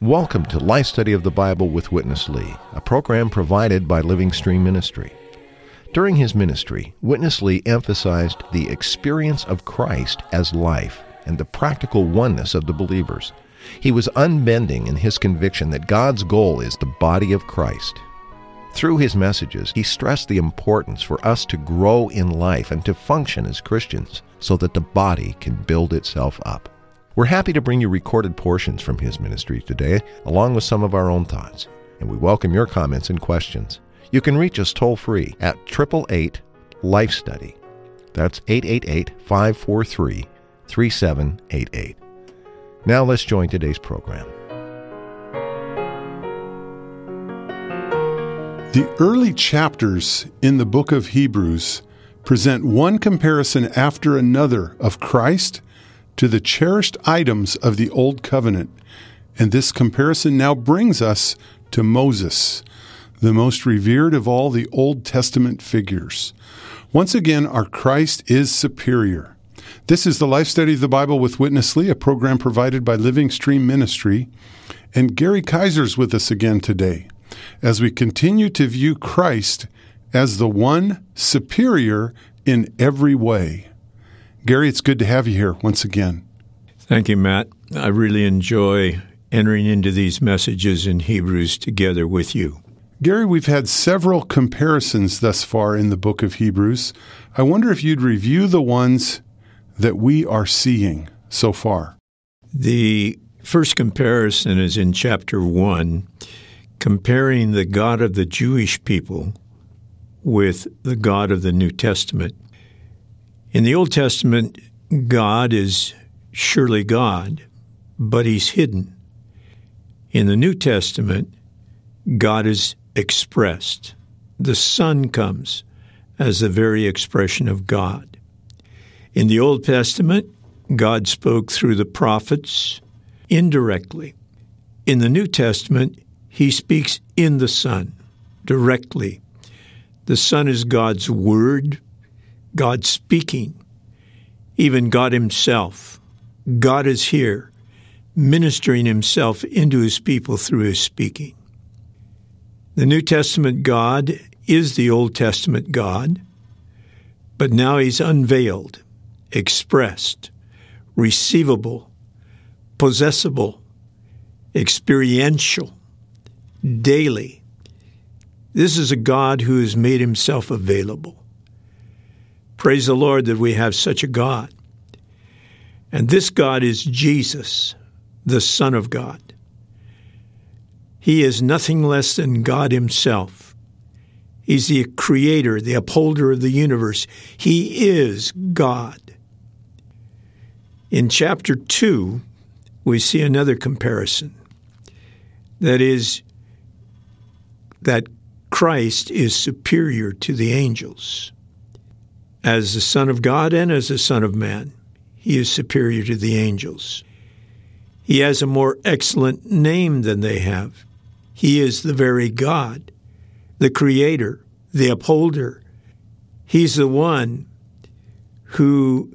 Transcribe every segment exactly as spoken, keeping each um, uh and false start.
Welcome to Life Study of the Bible with Witness Lee, a program provided by Living Stream Ministry. During his ministry, Witness Lee emphasized the experience of Christ as life and the practical oneness of the believers. He was unbending in his conviction that God's goal is the body of Christ. Through his messages, he stressed the importance for us to grow in life and to function as Christians so that the body can build itself up. We're happy to bring you recorded portions from his ministry today, along with some of our own thoughts, and we welcome your comments and questions. You can reach us toll-free at eight eight eight, Life Study. That's eight eight eight, five four three, three seven eight eight. Now let's join today's program. The early chapters in the book of Hebrews present one comparison after another of Christ to the cherished items of the Old Covenant, and this comparison now brings us to Moses, the most revered of all the Old Testament figures. Once again, our Christ is superior. This is the Life Study of the Bible with Witness Lee, a program provided by Living Stream Ministry, and Gary Kaiser's with us again today, as we continue to view Christ as the one superior in every way. Gary, it's good to have you here once again. Thank you, Matt. I really enjoy entering into these messages in Hebrews together with you. Gary, we've had several comparisons thus far in the book of Hebrews. I wonder if you'd review the ones that we are seeing so far. The first comparison is in chapter one, comparing the God of the Jewish people with the God of the New Testament. In the Old Testament, God is surely God, but he's hidden. In the New Testament, God is expressed. The Son comes as the very expression of God. In the Old Testament, God spoke through the prophets indirectly. In the New Testament, he speaks in the Son directly. The Son is God's Word, God speaking, even God himself. God is here, ministering himself into his people through his speaking. The New Testament God is the Old Testament God, but now he's unveiled, expressed, receivable, possessible, experiential, daily. This is a God who has made himself available. Praise the Lord that we have such a God. And this God is Jesus, the Son of God. He is nothing less than God himself. He's the creator, the upholder of the universe. He is God. In chapter two, we see another comparison. That is, that Christ is superior to the angels. As the Son of God and as the Son of Man, he is superior to the angels. He has a more excellent name than they have. He is the very God, the Creator, the Upholder. He's the one who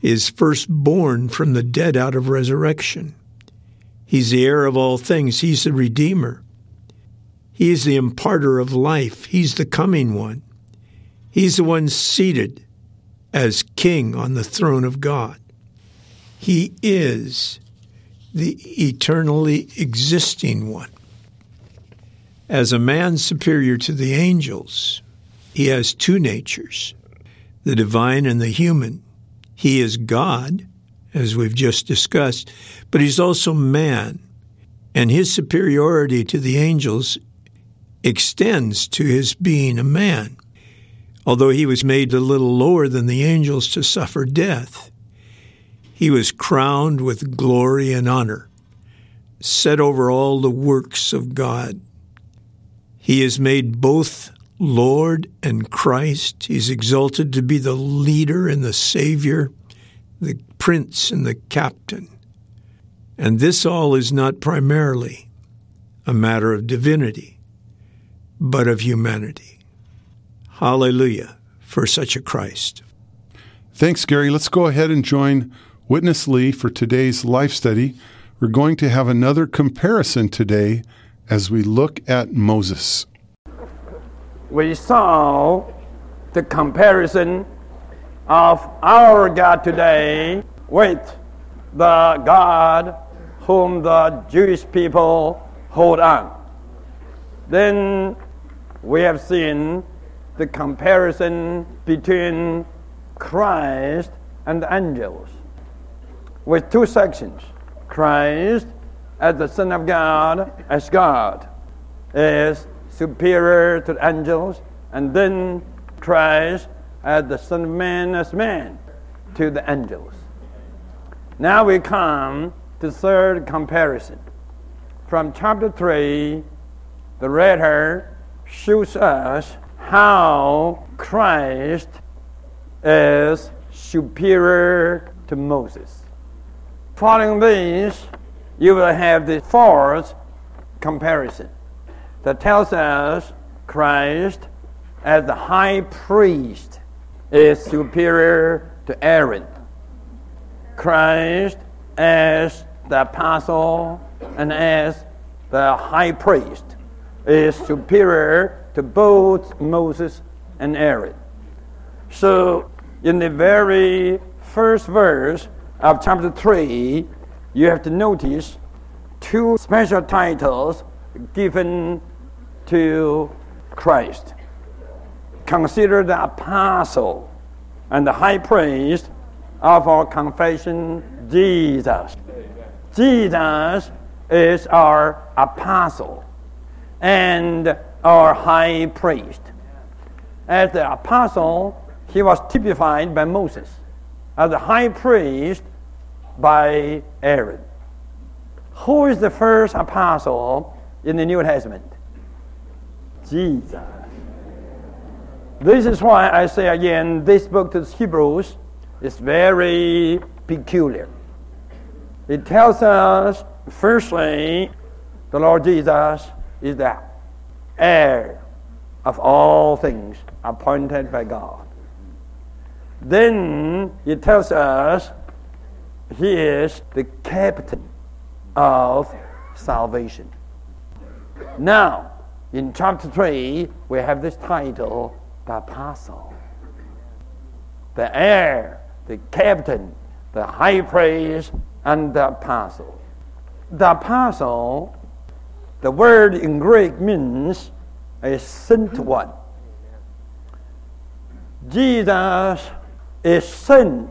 is firstborn from the dead out of resurrection. He's the heir of all things. He's the Redeemer. He is the imparter of life. He's the coming one. He's the one seated as king on the throne of God. He is the eternally existing one. As a man superior to the angels, he has two natures, the divine and the human. He is God, as we've just discussed, but he's also man, and his superiority to the angels extends to his being a man. Although he was made a little lower than the angels to suffer death, he was crowned with glory and honor, set over all the works of God. He is made both Lord and Christ. He's exalted to be the leader and the Savior, the Prince and the Captain. And this all is not primarily a matter of divinity, but of humanity. Hallelujah for such a Christ. Thanks, Gary. Let's go ahead and join Witness Lee for today's life study. We're going to have another comparison today as we look at Moses. We saw the comparison of our God today with the God whom the Jewish people hold on. Then we have seen the comparison between Christ and the angels, with two sections: Christ as the Son of God, as God, is superior to the angels, and then Christ as the Son of Man, as man, to the angels. Now we come to third comparison. From chapter three, the reader shows us how Christ is superior to Moses. Following this, you will have the fourth comparison that tells us Christ as the high priest is superior to Aaron. Christ as the apostle and as the high priest is superior to both Moses and Aaron. So in the very first verse of chapter three, you have to notice two special titles given to Christ. Consider the apostle and the high priest of our confession, Jesus. Jesus is our apostle and our high priest. As the apostle, he was typified by Moses. As the high priest, by Aaron. Who is the first apostle in the New Testament? Jesus. This is why I say again, this book to the Hebrews is very peculiar. It tells us, firstly, the Lord Jesus is the heir of all things appointed by God. Then it tells us he is the captain of salvation. Now, in chapter three, we have this title, the apostle, the heir, the captain, the high priest, and the apostle. The apostle, the word in Greek means a sent one. Jesus is sent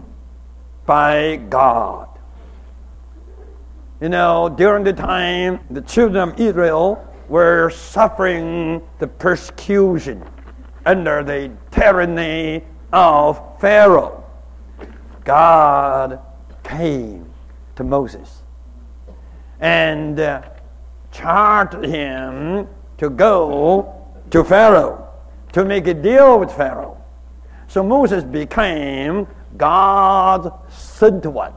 by God. You know, during the time the children of Israel were suffering the persecution under the tyranny of Pharaoh, God came to Moses and uh, charged him to go to Pharaoh to make a deal with Pharaoh. So Moses became God's sent one.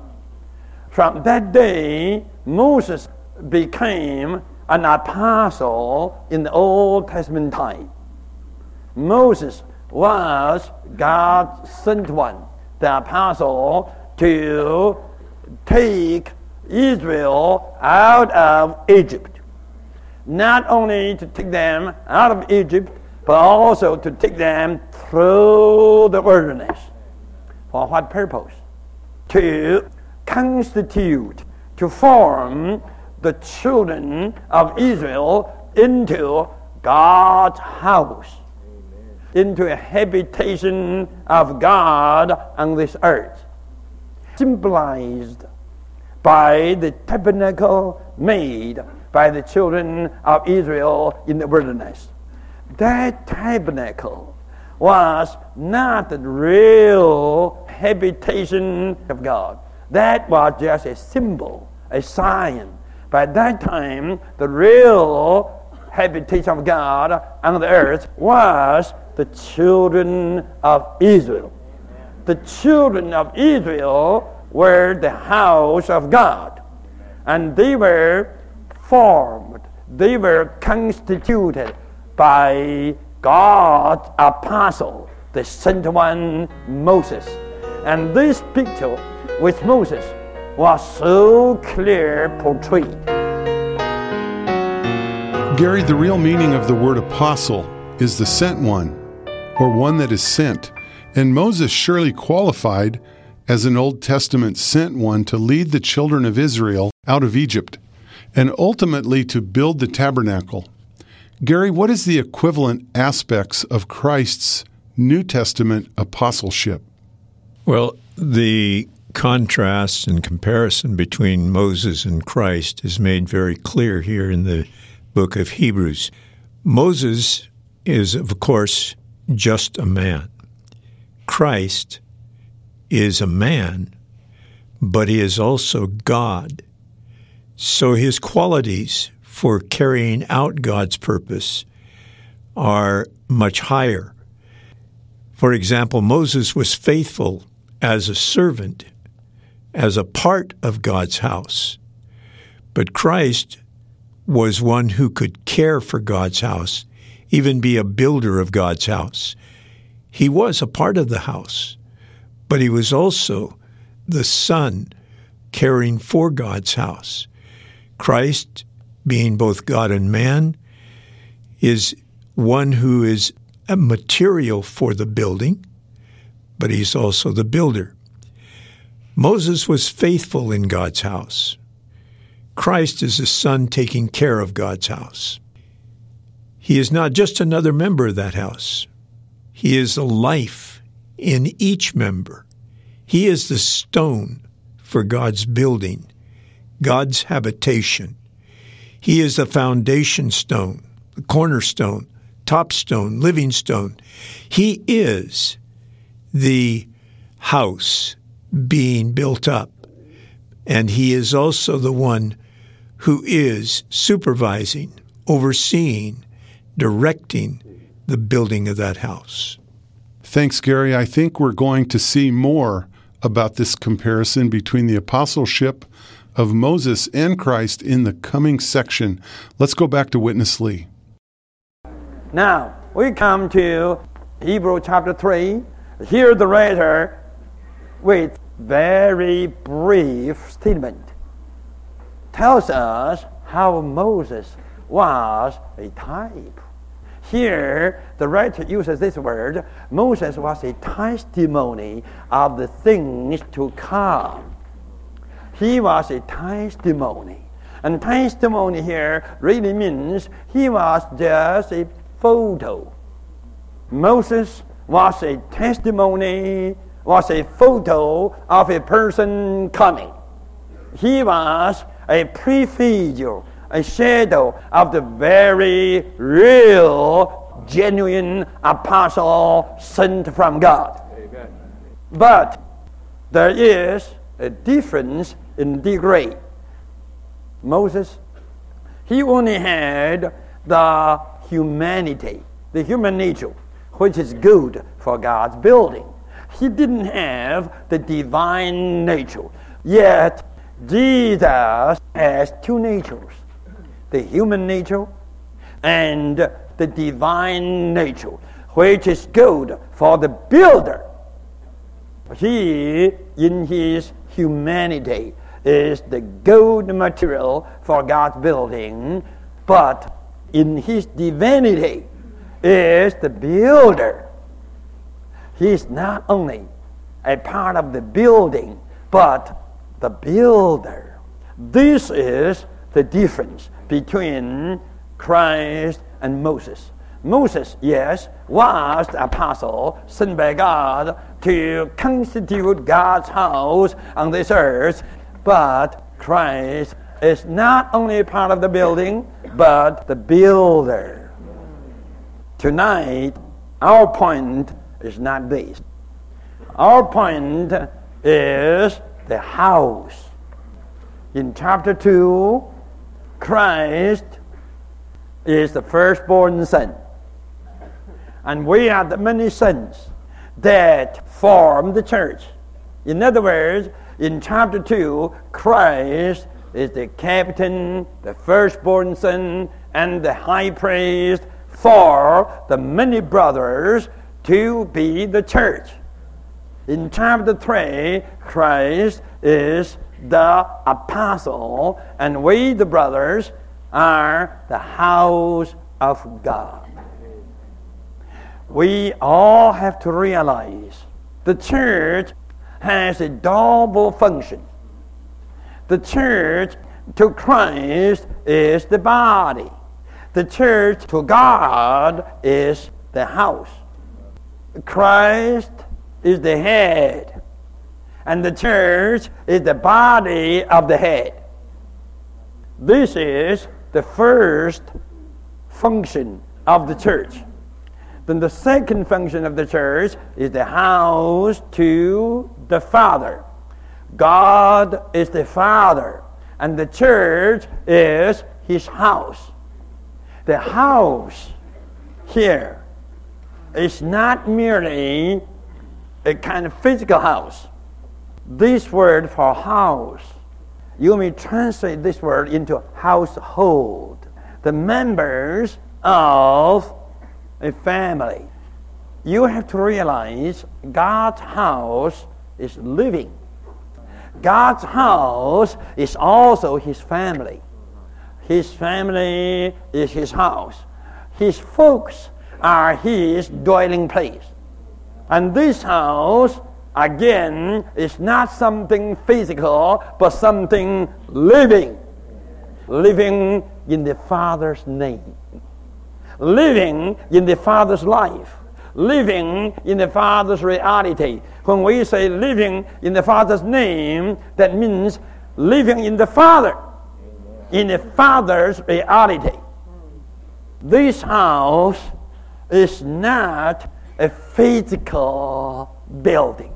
From that day, Moses became an apostle in the Old Testament time. Moses was God's sent one, the apostle, to take Israel out of Egypt. Not only to take them out of Egypt, but also to take them through the wilderness. For what purpose? To constitute, to form the children of Israel into God's house, Amen. Into a habitation of God on this earth, symbolized by the tabernacle made by the children of Israel in the wilderness. That tabernacle was not the real habitation of God. That was just a symbol, a sign. By that time, the real habitation of God on the earth was the children of Israel. The children of Israel were the house of God, and they were formed, they were constituted by God's apostle, the sent one, Moses. And this picture with Moses was so clear portrayed. Gary, the real meaning of the word apostle is the sent one, or one that is sent. And Moses surely qualified as an Old Testament sent one to lead the children of Israel out of Egypt, and ultimately to build the tabernacle. Gary, what is the equivalent aspects of Christ's New Testament apostleship? Well, the contrast and comparison between Moses and Christ is made very clear here in the book of Hebrews. Moses is, of course, just a man. Christ is a man, but he is also God. So his qualities for carrying out God's purpose are much higher. For example, Moses was faithful as a servant, as a part of God's house. But Christ was one who could care for God's house, even be a builder of God's house. He was a part of the house, but he was also the son caring for God's house. Christ, being both God and man, is one who is a material for the building, but he's also the builder. Moses was faithful in God's house. Christ is the son taking care of God's house. He is not just another member of that house. He is the life in each member. He is the stone for God's building, God's habitation. He is the foundation stone, the cornerstone, top stone, living stone. He is the house being built up, and he is also the one who is supervising, overseeing, directing the building of that house. Thanks, Gary. I think we're going to see more about this comparison between the apostleship of Moses and Christ in the coming section. Let's go back to Witness Lee. Now, we come to Hebrews chapter three. Here the writer with very brief statement tells us how Moses was a type. Here the writer uses this word, Moses was a testimony of the things to come. He was a testimony. And testimony here really means he was just a photo. Moses was a testimony, was a photo of a person coming. He was a prefigure, a shadow of the very real, genuine apostle sent from God. Amen. But there is a difference in degree. Moses, he only had the humanity, the human nature, which is good for God's building. He didn't have the divine nature. Yet, Jesus has two natures, the human nature and the divine nature, which is good for the builder. He, in his humanity, is the good material for God's building, but in his divinity is the builder. He is not only a part of the building, but the builder. This is the difference between Christ and Moses. Moses, yes, was the apostle sent by God to constitute God's house on this earth, but Christ is not only a part of the building, but the builder. Tonight, our point is not this. Our point is the house. In chapter two, Christ is the firstborn son. And we are the many sons that form the church. In other words, in chapter two, Christ is the captain, the firstborn son, and the high priest for the many brothers to be the church. In chapter three, Christ is the apostle, and we, the brothers, are the house of God. We all have to realize the church has a double function. The church to Christ is the body. The church to God is the house. Christ is the head, and the church is the body of the head. This is the first function of the church. Then the second function of the church is the house to the Father. God is the Father, and the church is His house. The house here is not merely a kind of physical house. This word for house, you may translate this word into household. The members of a family. You have to realize God's house is living. God's house is also His family. His family is His house. His folks are His dwelling place. And this house, again, is not something physical, but something living. Living in the Father's name. Living in the Father's life. Living in the Father's reality. When we say living in the Father's name, that means living in the Father. In the Father's reality. This house is not a physical building.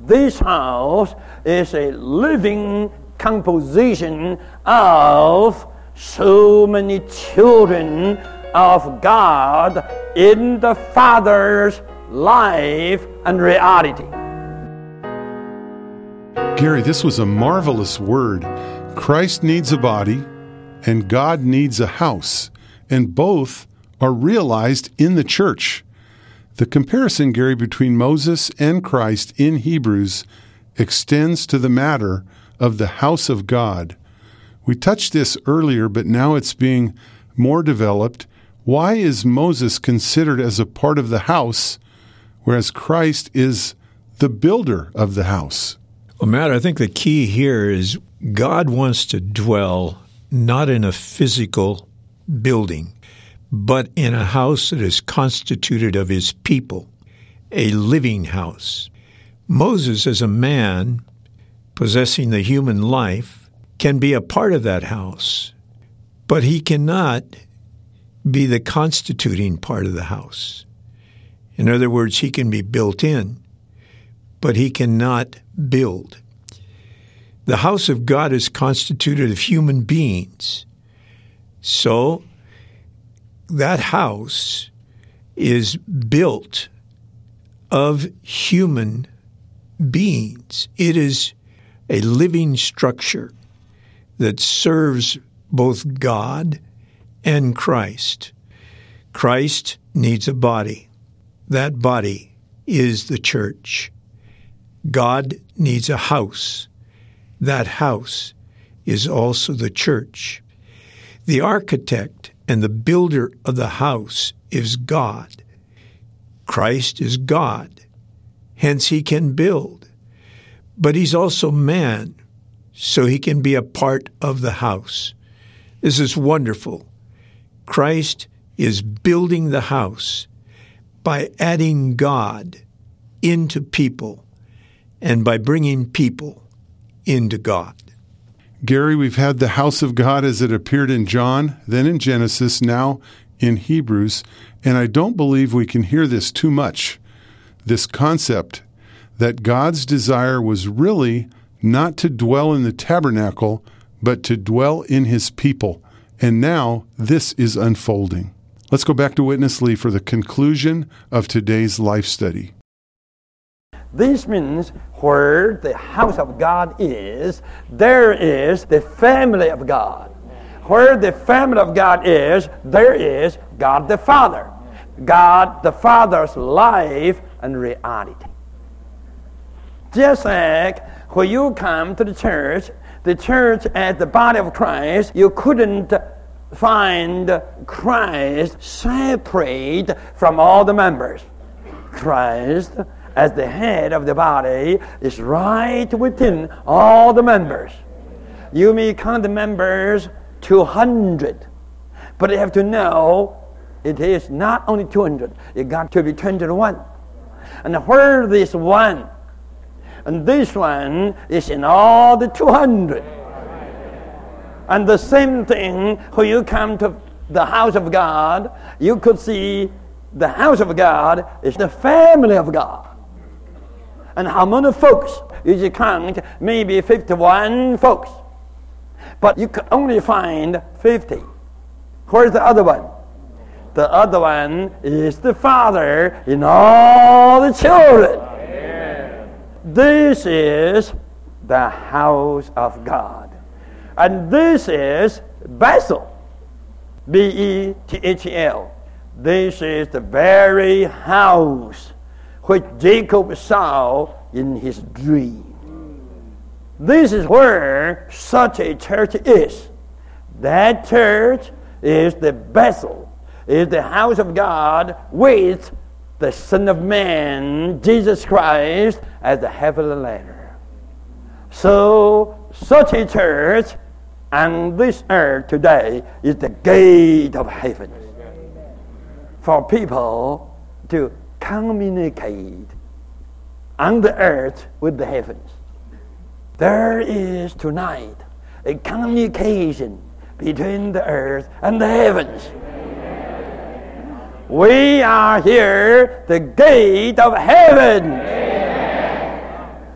This house is a living composition of so many children of God in the Father's life and reality. Gary, this was a marvelous word. Christ needs a body, and God needs a house, and both are realized in the church. The comparison, Gary, between Moses and Christ in Hebrews extends to the matter of the house of God. We touched this earlier, but now it's being more developed. Why is Moses considered as a part of the house, whereas Christ is the builder of the house? Well, Matt, I think the key here is God wants to dwell not in a physical building, but in a house that is constituted of His people, a living house. Moses, as a man possessing the human life, can be a part of that house, but he cannot be the constituting part of the house. In other words, he can be built in, but he cannot build. The house of God is constituted of human beings, so that house is built of human beings. It is a living structure that serves both God and Christ. Christ needs a body. That body is the church. God needs a house. That house is also the church. The architect and the builder of the house is God. Christ is God. Hence, He can build. But He's also man, so He can be a part of the house. This is wonderful. Christ is building the house by adding God into people and by bringing people into God. Gary, we've had the house of God as it appeared in John, then in Genesis, now in Hebrews, and I don't believe we can hear this too much, this concept that God's desire was really not to dwell in the tabernacle, but to dwell in His people. And now this is unfolding. Let's go back to Witness Lee for the conclusion of today's life study. This means where the house of God is, there is the family of God. Where the family of God is, there is God the Father. God the Father's life and reality. Just like when you come to the church, the church as the body of Christ, you couldn't find Christ separate from all the members. Christ, as the head of the body, is right within all the members. You may count the members two hundred, but you have to know it is not only two hundred. It got to be twenty-one. And where this one, and this one is in all the two hundred. And the same thing, when you come to the house of God, you could see the house of God is the family of God. And how many folks? You count maybe fifty-one folks. But you could only find fifty. Where's the other one? The other one is the Father in all the children. Amen. This is the house of God. And this is Bethel, B E T H E L. This is the very house which Jacob saw in his dream. This is where such a church is. That church is the Bethel, is the house of God with the Son of Man, Jesus Christ, as the heavenly ladder. So, such a church and this earth today is the gate of heaven for people to communicate on the earth with the heavens. There is tonight a communication between the earth and the heavens. Amen. We are here, the gate of heaven. Amen.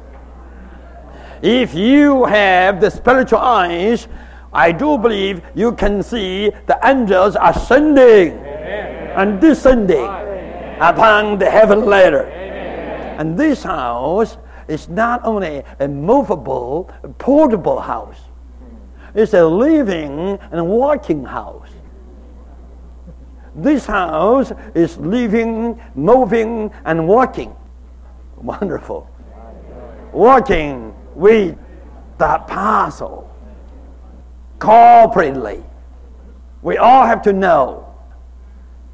If you have the spiritual eyes, I do believe you can see the angels ascending Amen. and descending Amen. upon the heaven ladder. Amen. And this house is not only a movable, portable house. It's a living and walking house. This house is living, moving, and walking. Wonderful. Walking with the apostle. Corporately, we all have to know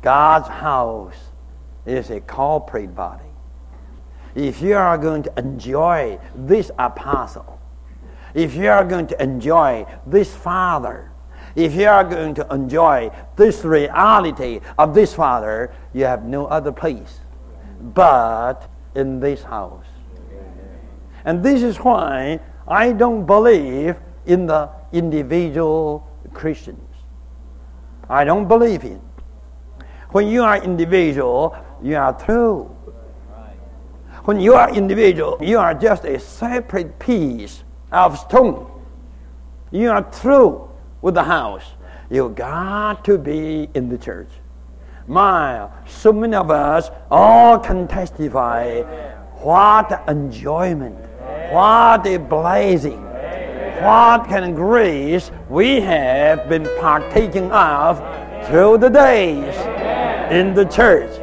God's house is a corporate body. If you are going to enjoy this apostle, if you are going to enjoy this father, if you are going to enjoy this reality of this father, you have no other place but in this house. And this is why I don't believe in the individual Christians. I don't believe in. When you are individual, you are through. When you are individual, you are just a separate piece of stone. You are through with the house. You got to be in the church. My, so many of us all can testify what enjoyment, what a blessing, what kind of grace we have been partaking of through the days in the church.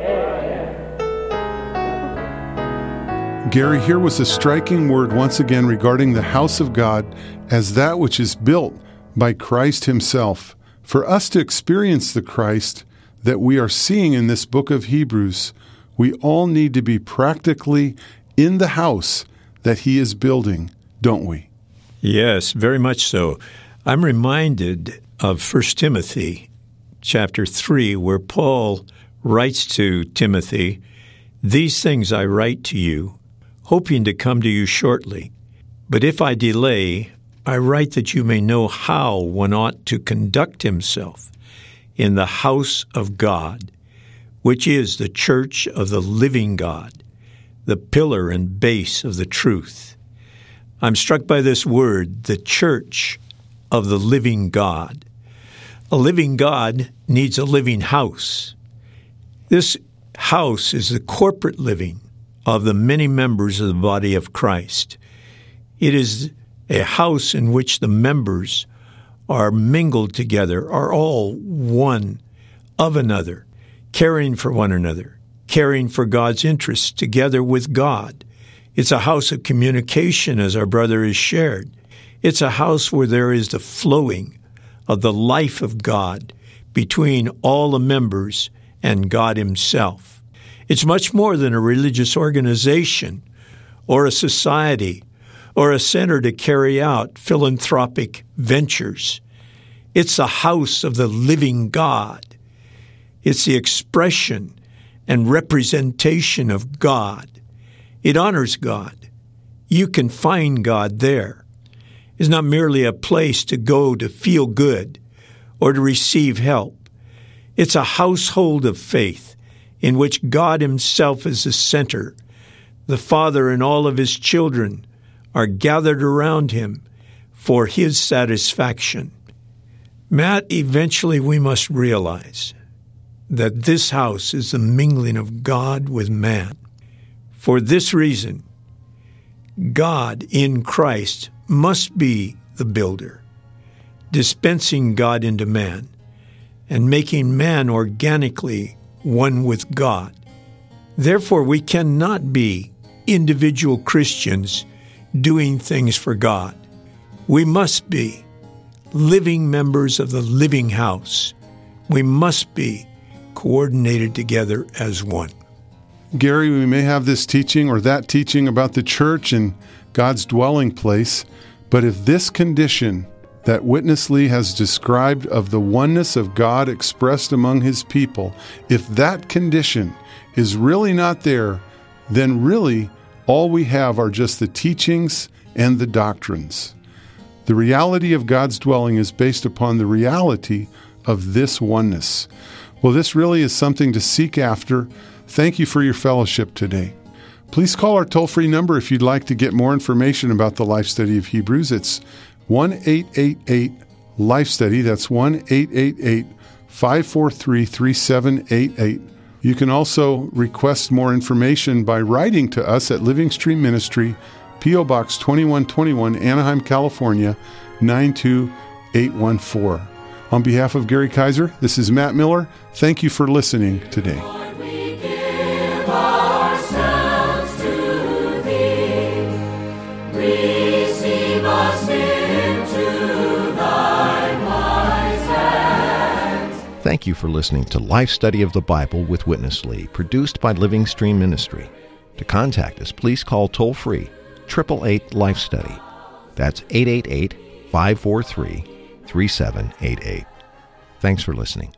Gary, here was a striking word once again regarding the house of God as that which is built by Christ himself. For us to experience the Christ that we are seeing in this book of Hebrews, we all need to be practically in the house that he is building, don't we? Yes, very much so. I'm reminded of First Timothy chapter three, where Paul writes to Timothy, "These things I write to you, hoping to come to you shortly. But if I delay, I write that you may know how one ought to conduct himself in the house of God, which is the church of the living God, the pillar and base of the truth." I'm struck by this word, the church of the living God. A living God needs a living house. This house is the corporate living of the many members of the body of Christ. It is a house in which the members are mingled together, are all one of another, caring for one another, caring for God's interests together with God. It's a house of communication, as our brother has shared. It's a house where there is the flowing of the life of God between all the members and God Himself. It's much more than a religious organization or a society or a center to carry out philanthropic ventures. It's a house of the living God. It's the expression and representation of God. It honors God. You can find God there. It's not merely a place to go to feel good or to receive help. It's a household of faith in which God Himself is the center. The Father and all of His children are gathered around Him for His satisfaction. Matt, eventually we must realize that this house is the mingling of God with man. For this reason, God in Christ must be the builder, dispensing God into man and making man organically one with God. Therefore, we cannot be individual Christians doing things for God. We must be living members of the living house. We must be coordinated together as one. Gary, we may have this teaching or that teaching about the church and God's dwelling place, but if this condition that Witness Lee has described of the oneness of God expressed among His people, if that condition is really not there, then really all we have are just the teachings and the doctrines. The reality of God's dwelling is based upon the reality of this oneness. Well, this really is something to seek after. Thank you for your fellowship today. Please call our toll-free number if you'd like to get more information about the Life Study of Hebrews. It's one eight eight eight life study. That's one eight eight eight five four three three seven eight eight. You can also request more information by writing to us at Living Stream Ministry, P O Box twenty-one twenty-one, Anaheim, California, nine two eight one four. On behalf of Gary Kaiser, this is Matt Miller. Thank you for listening today. Thank you for listening to Life Study of the Bible with Witness Lee, produced by Living Stream Ministry. To contact us, please call toll-free eight eight eight life study. That's eight eight eight five four three three seven eight eight. Thanks for listening.